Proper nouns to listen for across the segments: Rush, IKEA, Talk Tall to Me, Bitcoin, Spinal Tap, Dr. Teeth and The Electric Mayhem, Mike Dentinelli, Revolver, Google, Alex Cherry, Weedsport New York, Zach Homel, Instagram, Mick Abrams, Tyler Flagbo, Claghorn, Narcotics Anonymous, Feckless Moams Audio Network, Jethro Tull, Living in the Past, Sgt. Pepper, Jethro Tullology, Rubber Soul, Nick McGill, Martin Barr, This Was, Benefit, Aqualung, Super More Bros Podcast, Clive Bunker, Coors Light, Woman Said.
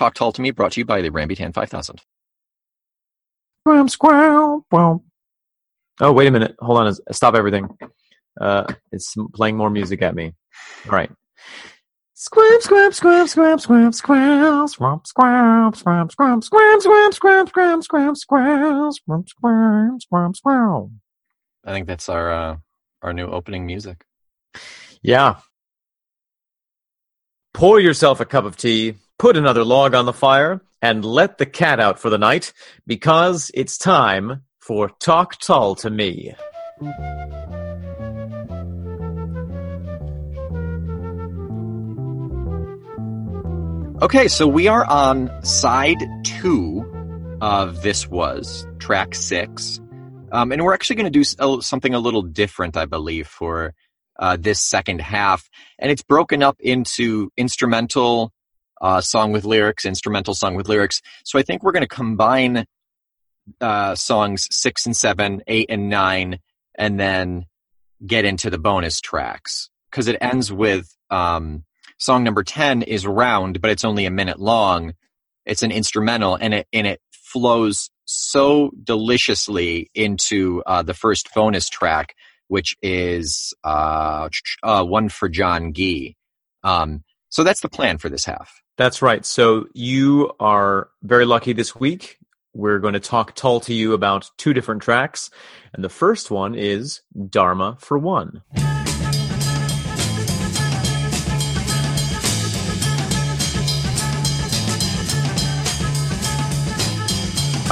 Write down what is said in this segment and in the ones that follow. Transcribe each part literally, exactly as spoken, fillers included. Talk Tall to Me, brought to you by the Rambutan five thousand. Oh, wait a minute. Hold on. Stop everything. Uh, it's playing more music at me. All right. Squamp, squamp, squamp, squamp, squamp, squamp, squamp, squamp, squamp, squamp, squamp, squamp, squamp, squamp, squamp, squamp, squamp, squamp, squamp, squamp. I think that's our uh, our new opening music. Yeah. Pour yourself a cup of tea, put another log on the fire, and let the cat out for the night, because it's time for Talk Tall to Me. Okay, so we are on side two of This Was, track six. Um, and we're actually going to do something a little different, I believe, for uh, this second half. And it's broken up into instrumental uh, song with lyrics, instrumental song with lyrics. So I think we're going to combine uh, songs six and seven, eight and nine, and then get into the bonus tracks. Because it ends with... Um, Song number ten is Round, but it's only a minute long. It's an instrumental, and it and it flows so deliciously into uh, the first bonus track, which is uh, uh, One for John Gee. Um, so that's the plan for this half. That's right. So you are very lucky this week. We're going to talk tall to you about two different tracks, and the first one is Dharma for One.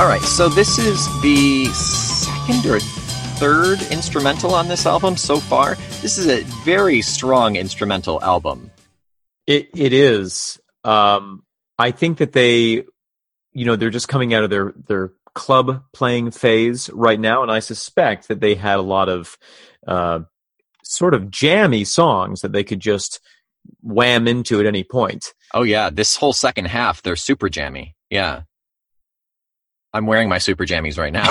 All right, so this is the second or third instrumental on this album so far. This is a very strong instrumental album. It it is. Um, I think that they, you know, they're just coming out of their, their club playing phase right now, and I suspect that they had a lot of uh, sort of jammy songs that they could just wham into at any point. Oh, yeah. This whole second half, they're super jammy. Yeah. I'm wearing my super jammies right now,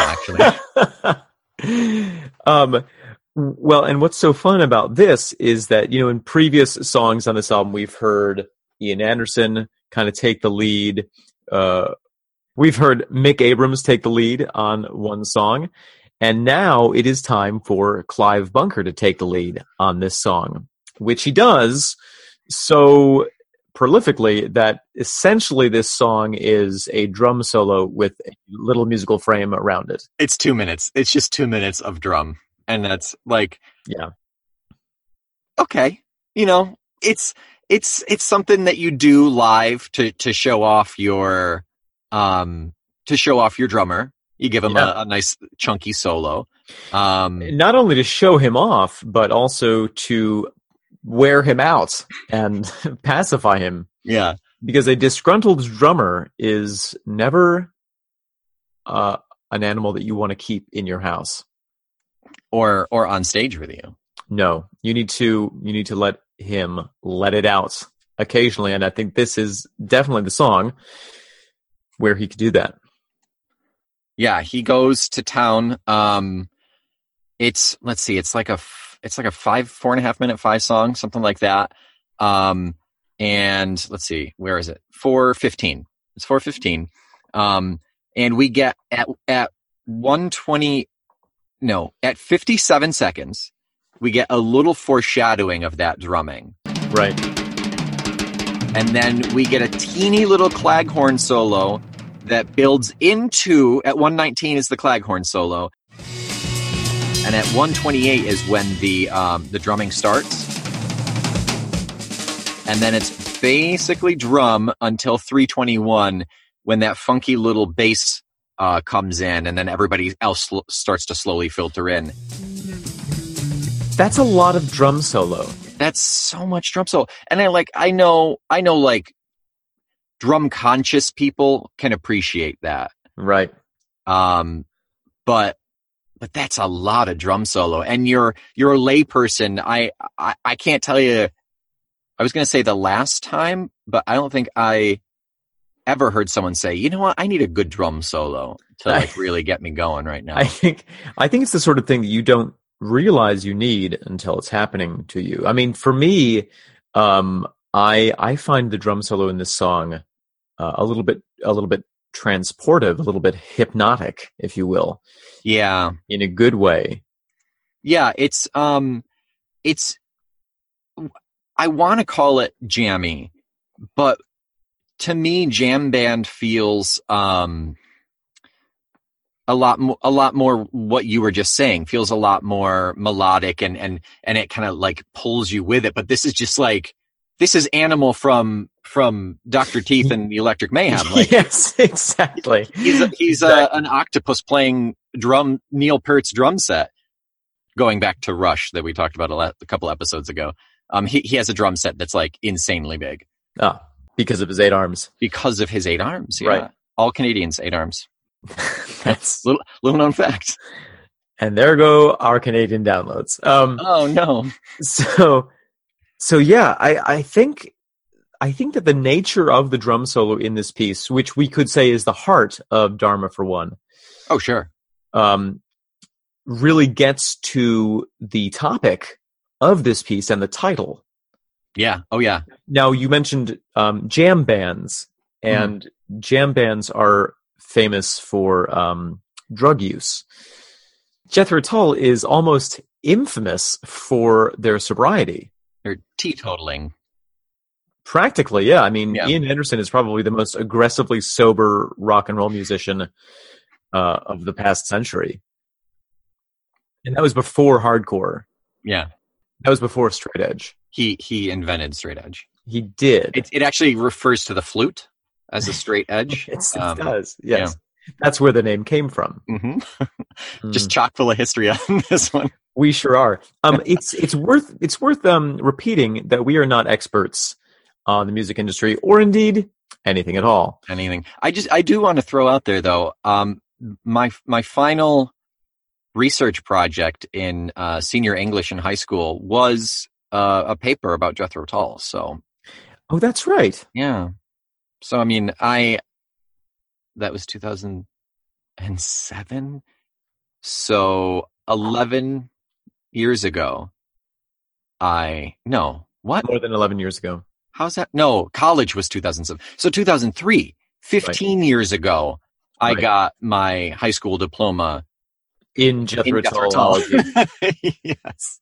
actually. um, well, and what's so fun about this is that, you know, in previous songs on this album, we've heard Ian Anderson kind of take the lead. Uh, we've heard Mick Abrams take the lead on one song. And now it is time for Clive Bunker to take the lead on this song, which he does so prolifically that essentially this song is a drum solo with a little musical frame around it. It's two minutes. It's just two minutes of drum. And that's like, yeah. Okay. You know, it's, it's, it's something that you do live to, to show off your, um, to show off your drummer. You give him yeah. a, a nice chunky solo. Um, not only to show him off, but also to wear him out and pacify him. Yeah. Because a disgruntled drummer is never uh, an animal that you want to keep in your house. Or or on stage with you. No. You need to you need to let him let it out occasionally, and I think this is definitely the song where he could do that. Yeah, he goes to town. Um, it's let's see, it's like a It's like a five, four and a half minute, five song, something like that. Um, and let's see, where is it? four fifteen It's four fifteen Um, and we get at, at one twenty no, at fifty-seven seconds, we get a little foreshadowing of that drumming. Right. And then we get a teeny little claghorn solo that builds into, at one nineteen is the claghorn solo. And at one twenty-eight is when the um, the drumming starts. And then it's basically drum until three twenty-one when that funky little bass uh, comes in, and then everybody else sl- starts to slowly filter in. That's a lot of drum solo. That's so much drum solo. And I like I know I know like drum conscious people can appreciate that. Right. Um but But that's a lot of drum solo. And you're, you're a lay person. I, I, I can't tell you, I was going to say the last time, but I don't think I ever heard someone say, you know what, I need a good drum solo to like really get me going right now. I think, I think it's the sort of thing that you don't realize you need until it's happening to you. I mean, for me, um, I, I find the drum solo in this song uh, a little bit, a little bit transportive, a little bit hypnotic, if you will. Yeah. In a good way. Yeah. It's, um, it's, I want to call it jammy, but to me, jam band feels, um, a lot more, a lot more what you were just saying, feels a lot more melodic and, and, and it kind of like pulls you with it. But this is just like, this is Animal from, from Doctor Teeth and The Electric Mayhem. Like, yes, exactly. He's a, he's exactly. A, an octopus playing drum, Neil Peart's drum set, going back to Rush that we talked about a, lot, a couple episodes ago. Um, he, he has a drum set that's like insanely big. Oh, because of his eight arms. Because of his eight arms. Yeah. Right. All Canadians, eight arms. That's little, little known fact. And there go our Canadian downloads. Um, oh no. So, so yeah, I, I think, I think that the nature of the drum solo in this piece, which we could say is the heart of Dharma for One. Oh, sure. Um, really gets to the topic of this piece and the title. Yeah. Oh yeah. Now you mentioned, um, jam bands, and mm-hmm. jam bands are famous for um, drug use. Jethro Tull is almost infamous for their sobriety. They're teetotaling. Practically, yeah. I mean, yeah. Ian Anderson is probably the most aggressively sober rock and roll musician uh, of the past century. And that was before hardcore. Yeah. That was before straight edge. He he invented straight edge. He did. It, it actually refers to the flute as a straight edge. Yes, um, it does. Yes. Yeah. That's where the name came from. Mm-hmm. Just mm. chock full of history on this one. We sure are. Um, it's it's worth it's worth um, repeating that we are not experts on the music industry, or indeed anything at all. Anything. I just I do want to throw out there though, um, my my final research project in uh, senior English in high school was uh, a paper about Jethro Tull. So. Oh, that's right. Yeah. So, I mean, I, that was two thousand seven. So eleven years ago, I, no, what? More than eleven years ago. How's that? No, college was two thousand seven. So two thousand three, fifteen right. years ago, I right. got my high school diploma. In Jethro Tull. Yes.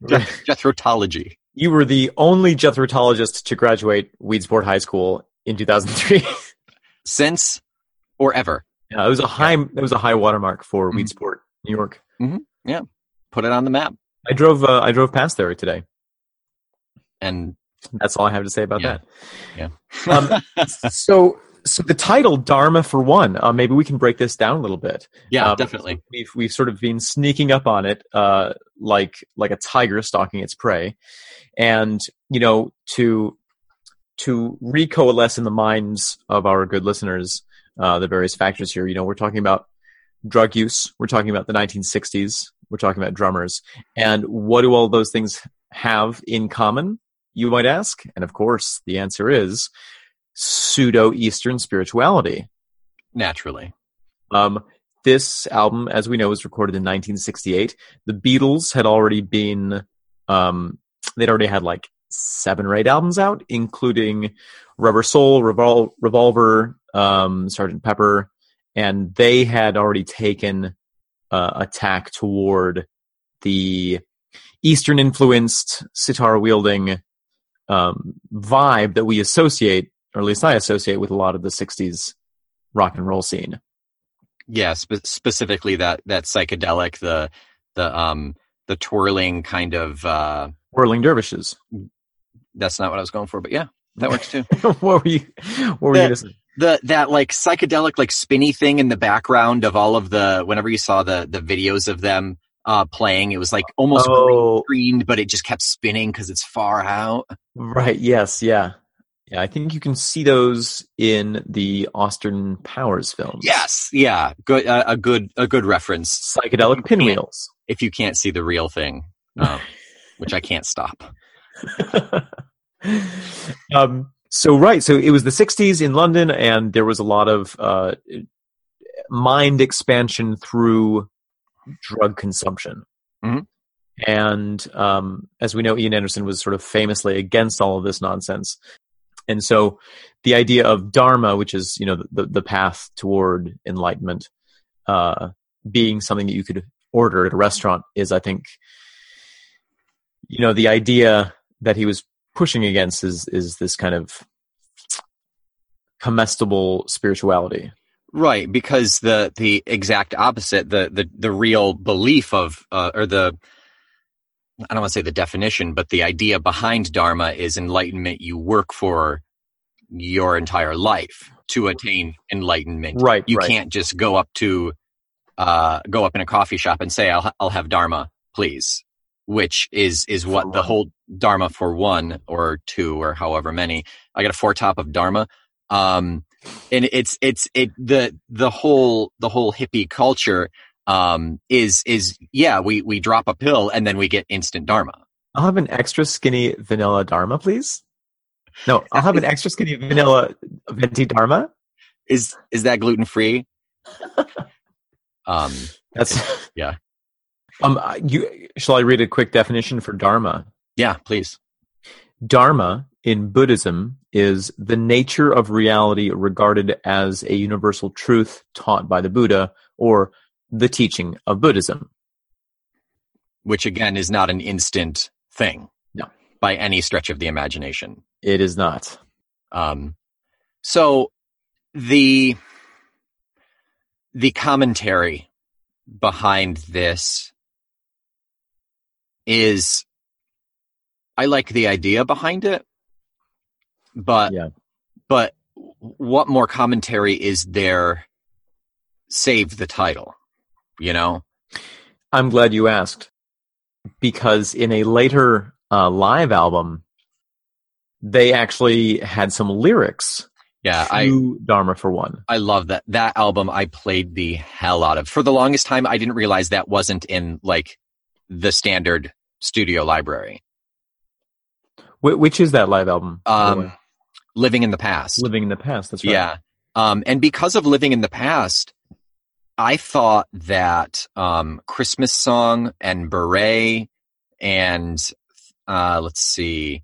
Right. Jethro Tullology. You were the only Jethro Tullologist to graduate Weedsport High School in two thousand three, since or ever. Yeah, it was a high. It was a high watermark for mm-hmm. Weedsport, New York. Mm-hmm. Yeah, put it on the map. I drove. Uh, I drove past there today, and that's all I have to say about yeah. that. Yeah. Um, so, so the title "Dharma for One." Uh, maybe we can break this down a little bit. Yeah, um, definitely. We've we've sort of been sneaking up on it, uh, like like a tiger stalking its prey, and you know to. to recoalesce in the minds of our good listeners, uh, the various factors here, you know, we're talking about drug use. We're talking about the nineteen sixties. We're talking about drummers. And what do all those things have in common, you might ask? And of course, the answer is pseudo-Eastern spirituality. Naturally. Um, this album, as we know, was recorded in nineteen sixty-eight. The Beatles had already been, um, they'd already had like seven or eight albums out, including Rubber Soul, Revol- Revolver, um, Sergeant Pepper, and they had already taken uh, a tack toward the Eastern-influenced, sitar-wielding um, vibe that we associate, or at least I associate, with a lot of the sixties rock and roll scene. Yeah, spe- specifically that that psychedelic, the the um, the twirling kind of uh... whirling dervishes. That's not what I was going for, but yeah, that works too. What were you? What were the, you listening? The that like psychedelic, like spinny thing in the background of all of the. Whenever you saw the the videos of them uh, playing, it was like almost oh. green-screened, but it just kept spinning because it's far out. Right. Yes. Yeah. Yeah. I think you can see those in the Austin Powers films. Yes. Yeah. Good. Uh, a good. A good reference. Psychedelic pinwheels. If you can't see the real thing, um, which I can't stop. um, so right, so it was the sixties in London, and there was a lot of uh, mind expansion through drug consumption. Mm-hmm. And um, as we know, Ian Anderson was sort of famously against all of this nonsense. And so the idea of Dharma, which is, you know, the, the path toward enlightenment, uh, being something that you could order at a restaurant is, I think, you know, the idea that he was pushing against is, is this kind of comestible spirituality. Right. Because the, the exact opposite, the, the, the real belief of, uh, or the, I don't want to say the definition, but the idea behind Dharma is enlightenment. You work for your entire life to attain enlightenment. Right. You right. can't just go up to, uh, go up in a coffee shop and say, I'll, I'll have Dharma, please, which is, is what the whole Dharma for one or two or however many, I got a four top of Dharma. Um, and it's, it's, it, the, the whole, the whole hippie culture, um, is, is, yeah, we, we drop a pill and then we get instant Dharma. I'll have an extra skinny vanilla Dharma, please. No, I'll have an extra skinny vanilla venti Dharma. Is, is that gluten free? um, that's, yeah. Um, you, shall I read a quick definition for Dharma? Yeah, please. Dharma in Buddhism is the nature of reality regarded as a universal truth taught by the Buddha, or the teaching of Buddhism. Which, again, is not an instant thing. No. By any stretch of the imagination. It is not. Um, so the the commentary behind this is, I like the idea behind it, but yeah. but what more commentary is there save the title, you know? I'm glad you asked, because in a later uh, live album, they actually had some lyrics yeah, to I, Dharma for One. I love that. That album I played the hell out of. For the longest time, I didn't realize that wasn't in, like, the standard studio library. Which is that live album? Um, Living in the Past. Living in the Past, that's right. Yeah. Um, and because of Living in the Past, I thought that um, Christmas Song and Beret and, uh, let's see,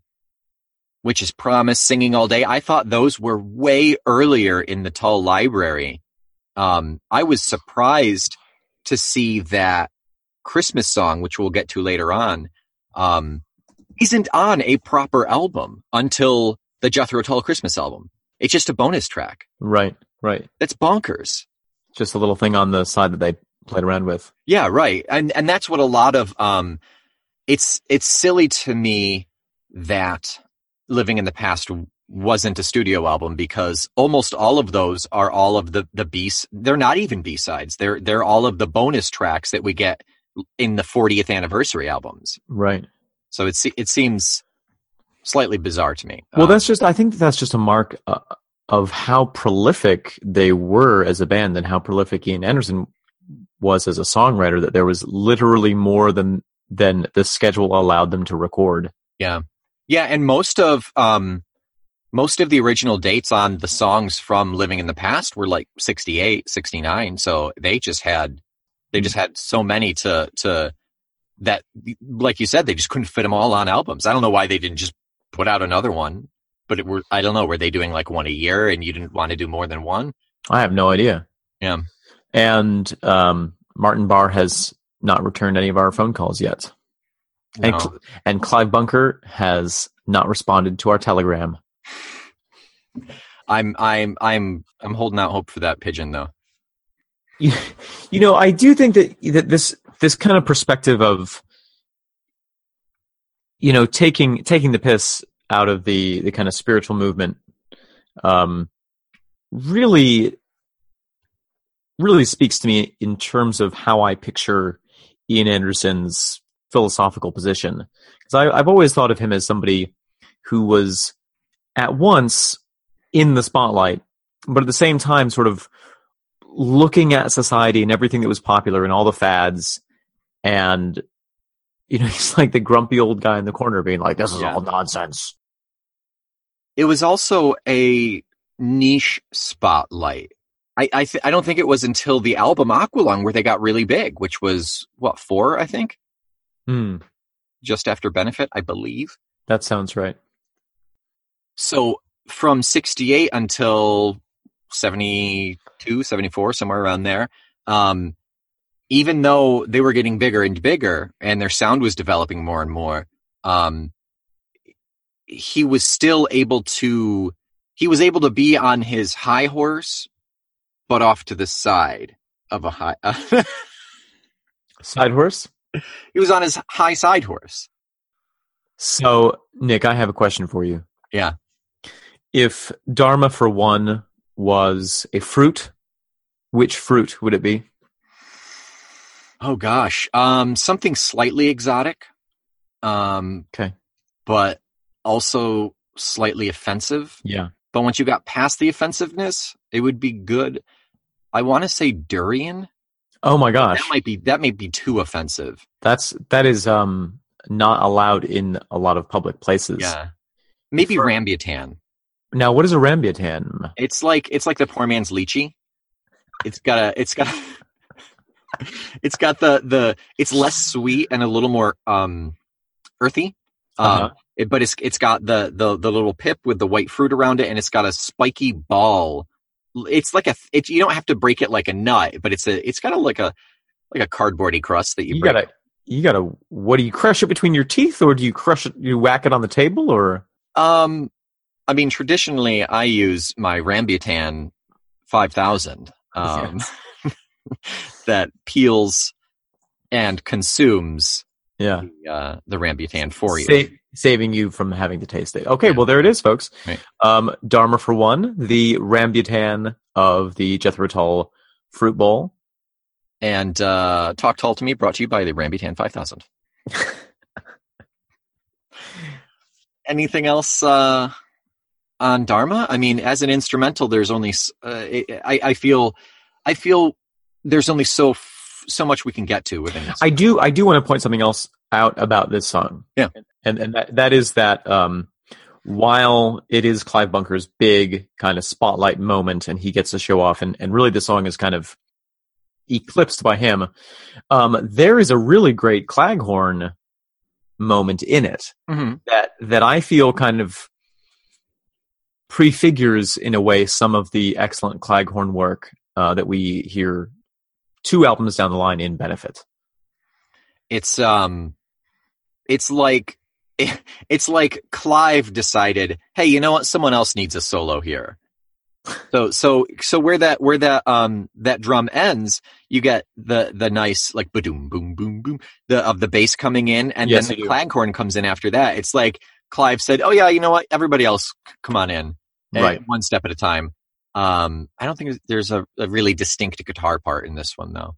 Which is Promise, Singing All Day, I thought those were way earlier in the Tull library. Um, I was surprised to see that Christmas Song, which we'll get to later on, um, isn't on a proper album until the Jethro Tull Christmas album. It's just a bonus track. Right, right. That's bonkers. Just a little thing on the side that they played around with. Yeah, right. And and that's what a lot of, um, it's it's silly to me that Living in the Past wasn't a studio album, because almost all of those are all of the, the B's. They're not even B-sides. They're, they're all of the bonus tracks that we get in the fortieth anniversary albums. Right. So it it seems slightly bizarre to me. Well, um, that's just I think that's just a mark uh, of how prolific they were as a band, and how prolific Ian Anderson was as a songwriter. That there was literally more than than the schedule allowed them to record. Yeah, yeah, and most of um, most of the original dates on the songs from Living in the Past were like sixty-eight, sixty-nine. So they just had they just had so many to to. That, like you said, they just couldn't fit them all on albums. I don't know why they didn't just put out another one, but it were, I don't know, were they doing like one a year and you didn't want to do more than one? I have no idea. Yeah. And um, Martin Barr has not returned any of our phone calls yet. No. And, Cl- and Clive Bunker has not responded to our telegram. I'm, I'm, I'm, I'm holding out hope for that pigeon though. You, you know, I do think that, that this, This kind of perspective of, you know, taking taking the piss out of the, the kind of spiritual movement, um, really, really speaks to me in terms of how I picture Ian Anderson's philosophical position. Because I've always thought of him as somebody who was at once in the spotlight, but at the same time sort of looking at society and everything that was popular and all the fads. And, you know, he's like the grumpy old guy in the corner being like, this is yeah. all nonsense. It was also a niche spotlight. I I, th- I don't think it was until the album Aqualung where they got really big, which was, what, four, I think? Hmm. Just after Benefit, I believe. That sounds right. So from sixty-eight until seventy-two, seventy-four, somewhere around there, um, even though they were getting bigger and bigger and their sound was developing more and more, um, he was still able to, he was able to be on his high horse, but off to the side of a high... Uh, side horse? He was on his high side horse. So, Nick, I have a question for you. Yeah. If Dharma for One was a fruit, which fruit would it be? Oh, gosh. Um, something slightly exotic. Um, okay. But also slightly offensive. Yeah. But once you got past the offensiveness, it would be good. I want to say durian. Oh my gosh. That might be, that may be too offensive. That's, that is, um, not allowed in a lot of public places. Yeah. Maybe For, rambutan. Now, what is a rambutan? It's like, it's like the poor man's lychee. It's got a, it's got, a, it's got the, the, it's less sweet and a little more, um, earthy. Uh-huh. Um, it, but it's, it's got the, the, the little pip with the white fruit around it, and it's got a spiky ball. It's like a, it, you don't have to break it like a nut, but it's a, it's kind of like a, like a cardboardy crust that you, you break. gotta, you gotta, what do you crush it between your teeth, or do you crush it, you whack it on the table, or? Um, I mean, traditionally I use my Rambutan five thousand, um, yes. that peels and consumes yeah. the, uh, the Rambutan for you. Sa- saving you from having to taste it. Okay, yeah. Well, there it is, folks. Right. Um, Dharma for One, the Rambutan of the Jethro Tull Fruit Bowl. And uh, Talk Tall to Me, brought to you by the Rambutan five thousand. Anything else uh, on Dharma? I mean, as an instrumental, there's only... Uh, it, I, I feel I feel there's only so... F- so much we can get to within this. I do I do want to point something else out about this song. Yeah. And and that, that is that um, while it is Clive Bunker's big kind of spotlight moment and he gets to show off, and, and really the song is kind of eclipsed by him, um, there is a really great Claghorn moment in it mm-hmm. that that I feel kind of prefigures in a way some of the excellent Claghorn work uh, that we hear two albums down the line in Benefit. It's um, it's like it, it's like Clive decided, hey, you know what? Someone else needs a solo here. So so so where that where that um that drum ends, you get the the nice like ba-doom boom boom boom the of the bass coming in, and yes, then the Claghorn comes in after that. It's like Clive said, oh yeah, you know what? Everybody else, come on in, and right? One step at a time. Um, I don't think there's a, a really distinct guitar part in this one, though.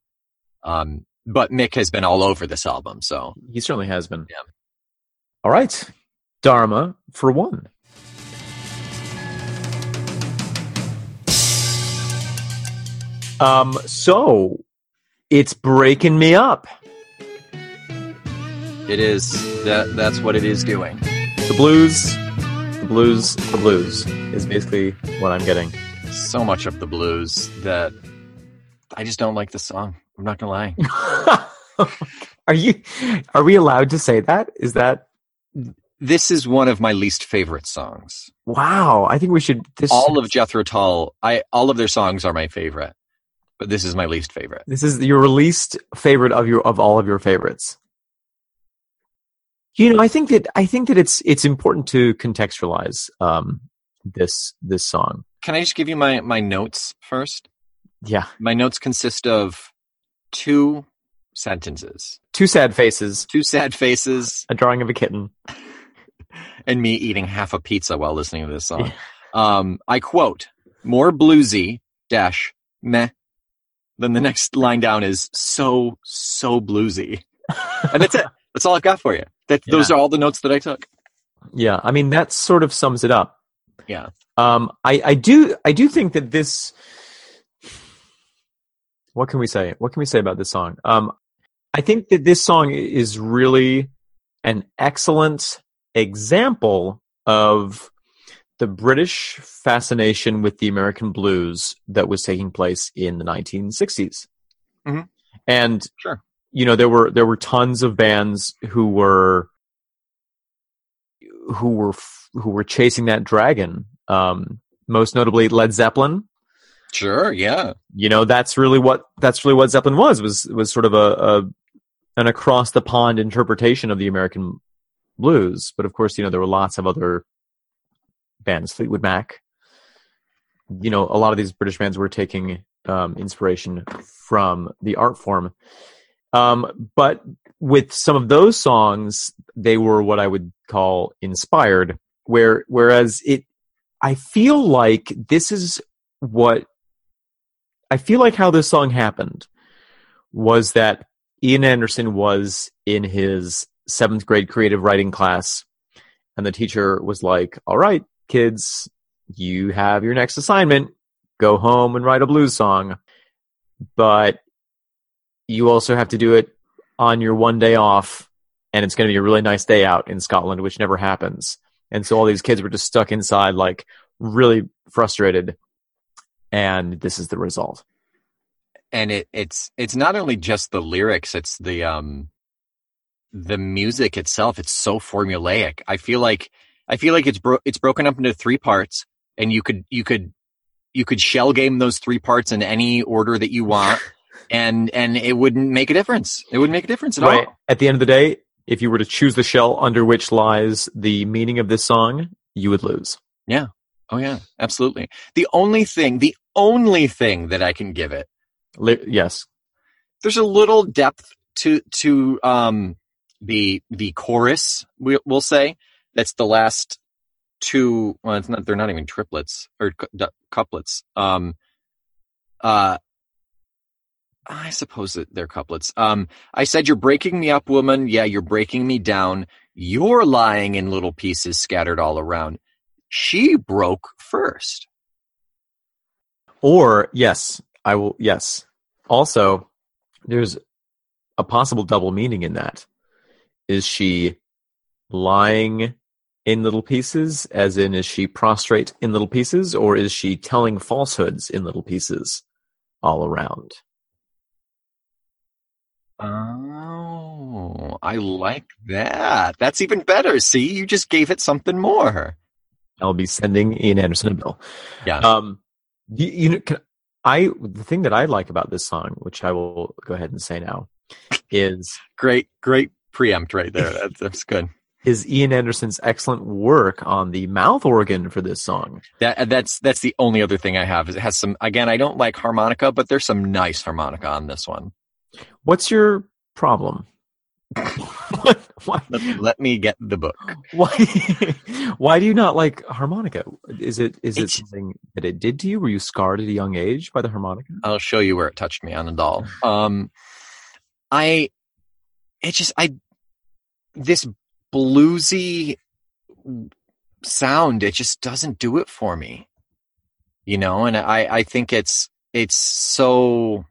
Um, but Mick has been all over this album, so he certainly has been. Yeah. All right, Dharma for One. Um, so it's breaking me up. It is that. That's what it is doing. The blues, the blues, the blues is basically what I'm getting. So much of the blues that I just don't like the song. I'm not gonna lie. Are you? Are we allowed to say that? Is that? This is one of my least favorite songs. Wow, I think we should. This all of Jethro Tull, I all of their songs are my favorite, but this is my least favorite. This is your least favorite of your of all of your favorites. You know, I think that I think that it's it's important to contextualize um, this this song. Can I just give you my, my notes first? Yeah. My notes consist of two sentences. Two sad faces. Two sad faces. A drawing of a kitten. And me eating half a pizza while listening to this song. Yeah. Um, I quote, more bluesy, dash, meh. Then the next line down is so, so bluesy. And that's it. That's all I've got for you. That yeah. Those are all the notes that I took. Yeah. I mean, that sort of sums it up. Yeah. Um, I, I do I do think that this what can we say? What can we say about this song? Um, I think that this song is really an excellent example of the British fascination with the American blues that was taking place in the nineteen sixties. Mm-hmm. And sure. You know, there were there were tons of bands who were who were who were chasing that dragon um, most notably Led Zeppelin. Sure, yeah. You know, that's really what that's really what Zeppelin was was was sort of a, a an across the pond interpretation of the American blues. But of course, you know, there were lots of other bands, Fleetwood Mac. You know, a lot of these British bands were taking um, inspiration from the art form. Um, but with some of those songs, they were what I would call inspired. Where whereas it, I feel like this is what I feel like how this song happened was that Ian Anderson was in his seventh grade creative writing class, and the teacher was like, "All right, kids, you have your next assignment. Go home and write a blues song. But you also have to do it on your one day off, and it's going to be a really nice day out in Scotland," which never happens. And so all these kids were just stuck inside, like really frustrated. And this is the result. And it, it's it's not only just the lyrics; it's the um, the music itself. It's so formulaic. I feel like I feel like it's bro- it's broken up into three parts, and you could you could you could shell game those three parts in any order that you want. And and it wouldn't make a difference. It wouldn't make a difference at right. all. At the end of the day, if you were to choose the shell under which lies the meaning of this song, you would lose. Yeah. Oh, yeah. Absolutely. The only thing, the only thing that I can give it. Li- yes. There's a little depth to to um the the chorus, we, we'll say. That's the last two. Well, it's not. They're not even triplets or cu- couplets. Um. Uh. I suppose that they're couplets. Um, I said, "You're breaking me up, woman. Yeah, you're breaking me down. You're lying in little pieces scattered all around. She broke first." Or, yes, I will. Yes. Also, there's a possible double meaning in that. Is she lying in little pieces? As in, is she prostrate in little pieces? Or is she telling falsehoods in little pieces all around? Oh, I like that. That's even better. See, you just gave it something more. I'll be sending Ian Anderson a bill. Yeah. Um, you, you know, can, I the thing that I like about this song, which I will go ahead and say now, is great, great preempt right there. That's, that's good. Is Ian Anderson's excellent work on the mouth organ for this song. That that's that's the only other thing I have is it has some. Again, I don't like harmonica, but there's some nice harmonica on this one. What's your problem? Why, why, let, let me get the book. Why? Why do you not like harmonica? Is it is it it's, something that it did to you? Were you scarred at a young age by the harmonica? I'll show you where it touched me on a doll. Um, I, it just I, this bluesy sound. It just doesn't do it for me, you know. And I I think it's it's so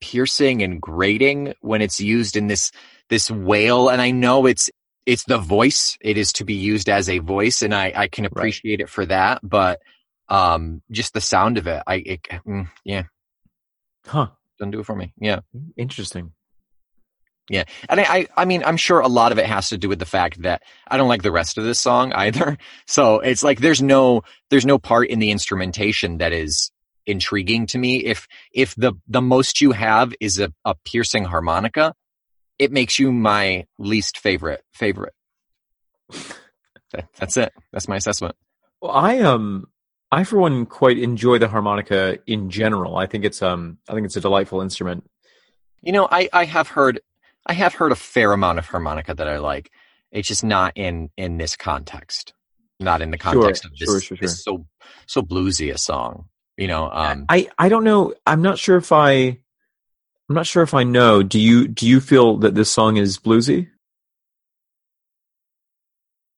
piercing and grating when it's used in this this wail, and I know it's it's the voice. It is to be used as a voice, and I, I can appreciate right. it for that. But um, just the sound of it, I it, mm, yeah, huh? Doesn't do it for me. Yeah, interesting. Yeah, and I, I I mean I'm sure a lot of it has to do with the fact that I don't like the rest of this song either. So it's like there's no there's no part in the instrumentation that is intriguing to me. If if the the most you have is a, a piercing harmonica, it makes you my least favorite favorite. That's it. That's my assessment. Well, I um I for one quite enjoy the harmonica in general. I think it's um I think it's a delightful instrument. You know, I I have heard I have heard a fair amount of harmonica that I like. It's just not in in this context. Not in the context sure, of this, sure, sure, sure. this so so bluesy a song. You know, um, I, I don't know. I'm not sure if I, I'm not sure if I know. Do you, do you feel that this song is bluesy?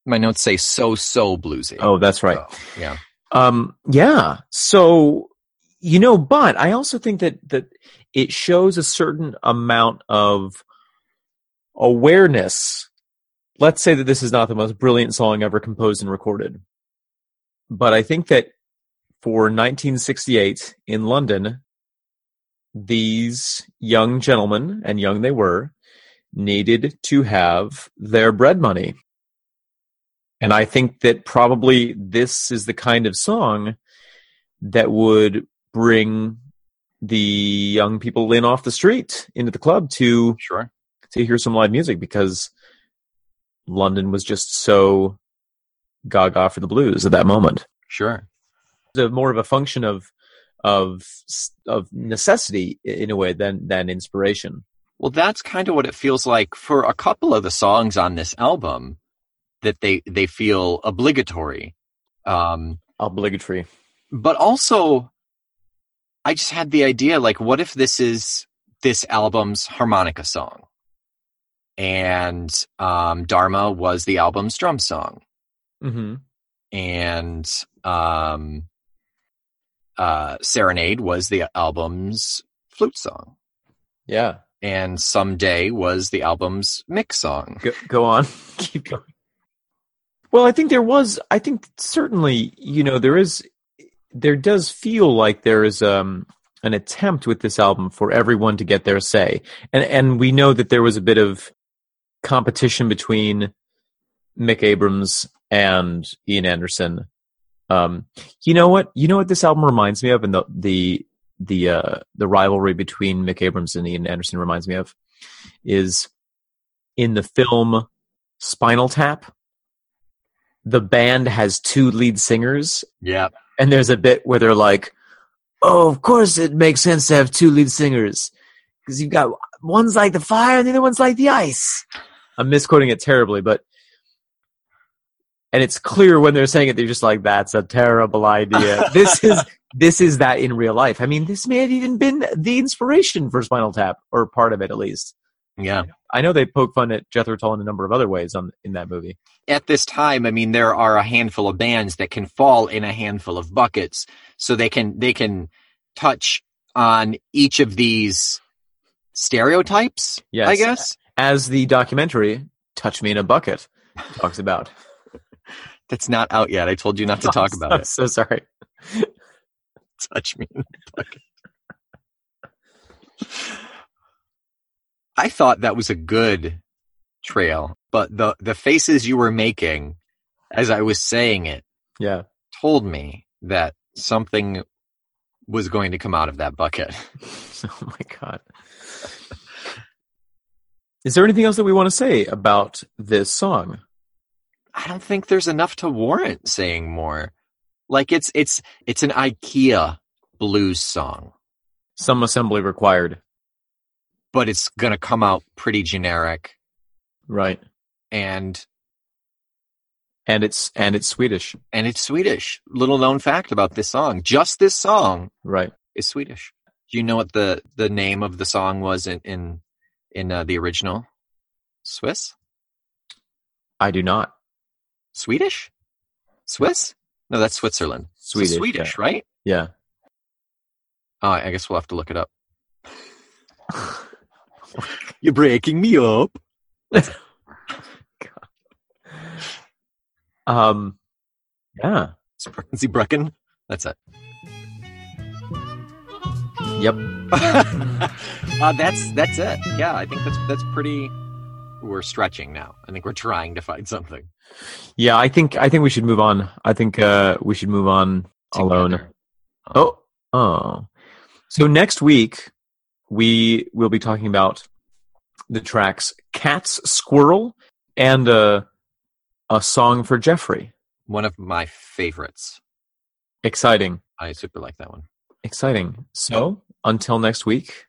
My notes say so, so bluesy. Oh, that's right. So, yeah. Um, yeah. So, you know, but I also think that, that it shows a certain amount of awareness. Let's say that this is not the most brilliant song ever composed and recorded, but I think that for nineteen sixty-eight in London, these young gentlemen, and young they were, needed to have their bread money. And I think that probably this is the kind of song that would bring the young people in off the street into the club to sure. to hear some live music, because London was just so gaga for the blues at that moment. Sure. It's more of a function of of of necessity in a way than than inspiration. Well, that's kind of what it feels like for a couple of the songs on this album, that they they feel obligatory. Um, obligatory. But also, I just had the idea, like, what if this is this album's harmonica song? And um, Dharma was the album's drum song. Mm-hmm. And um, uh, Serenade was the album's flute song. Yeah. And Someday was the album's mix song. Go, go on. Keep going. Well, I think there was, I think certainly, you know, there is, there does feel like there is um, an attempt with this album for everyone to get their say. And and we know that there was a bit of competition between Mick Abrams and Ian Anderson. Um, you know what? You know what this album reminds me of, and the the the uh, the rivalry between Mick Abrams and Ian Anderson reminds me of, is in the film Spinal Tap, the band has two lead singers. Yeah. And there's a bit where they're like, oh, of course it makes sense to have two lead singers, because you've got one's like the fire and the other one's like the ice. I'm misquoting it terribly, but and it's clear when they're saying it, they're just like, that's a terrible idea. This is this is that in real life. I mean, this may have even been the inspiration for Spinal Tap, or part of it at least. Yeah. I know they poke fun at Jethro Tull in a number of other ways on, in that movie. At this time, I mean, there are a handful of bands that can fall in a handful of buckets. So they can they can touch on each of these stereotypes, yes. I guess. As the documentary, Touch Me in a Bucket, talks about. That's not out yet. I told you not to talk I'm about so, it. I'm so sorry. Touch Me in a Bucket. I thought that was a good trail, but the, the faces you were making as I was saying it yeah. told me that something was going to come out of that bucket. Oh my God. Is there anything else that we want to say about this song? I don't think there's enough to warrant saying more. Like it's, it's, it's an IKEA blues song. Some assembly required. But it's going to come out pretty generic. Right. And and it's and it's Swedish. And it's Swedish. Little known fact about this song. Just this song right. is Swedish. Do you know what the, the name of the song was in in, in uh, the original? Swiss? I do not. Swedish? Swiss? No, that's Switzerland. Swedish, so Swedish yeah. right? Yeah. Oh, I guess we'll have to look it up. You're breaking me up. um, yeah. Sprechen. That's it. Yep. uh, that's that's it. Yeah, I think that's that's pretty. We're stretching now. I think we're trying to find something. Yeah, I think I think we should move on. I think uh, we should move on together. Alone. Oh, oh. So next week. We will be talking about the tracks Cat's Squirrel and uh, A Song for Jeffrey. One of my favorites. Exciting. I super like that one. Exciting. So, until next week,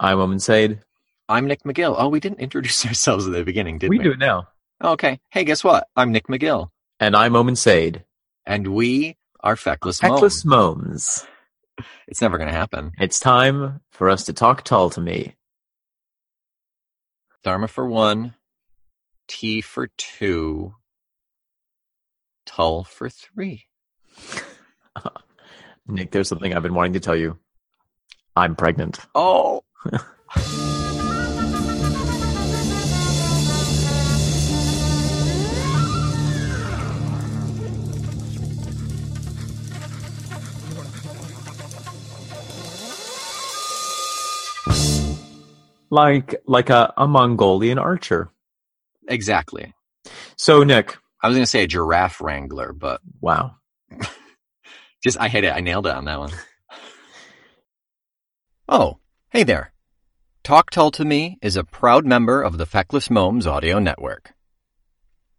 I'm Woman Said. I'm Nick McGill. Oh, we didn't introduce ourselves at the beginning, did we? We do it now. Okay. Hey, guess what? I'm Nick McGill. And I'm Woman Said. And we are Feckless Moams. Feckless Moams. It's never going to happen. It's time for us to talk tall to me. Dharma for one, T for two, Tull for three. Nick, there's something I've been wanting to tell you. I'm pregnant. Oh. Like like a, a Mongolian archer. Exactly. So, Nick. I was going to say a giraffe wrangler, but... Wow. Just, I hit it. I nailed it on that one. Oh, hey there. Talk Tall to Me is a proud member of the Feckless Moams Audio Network.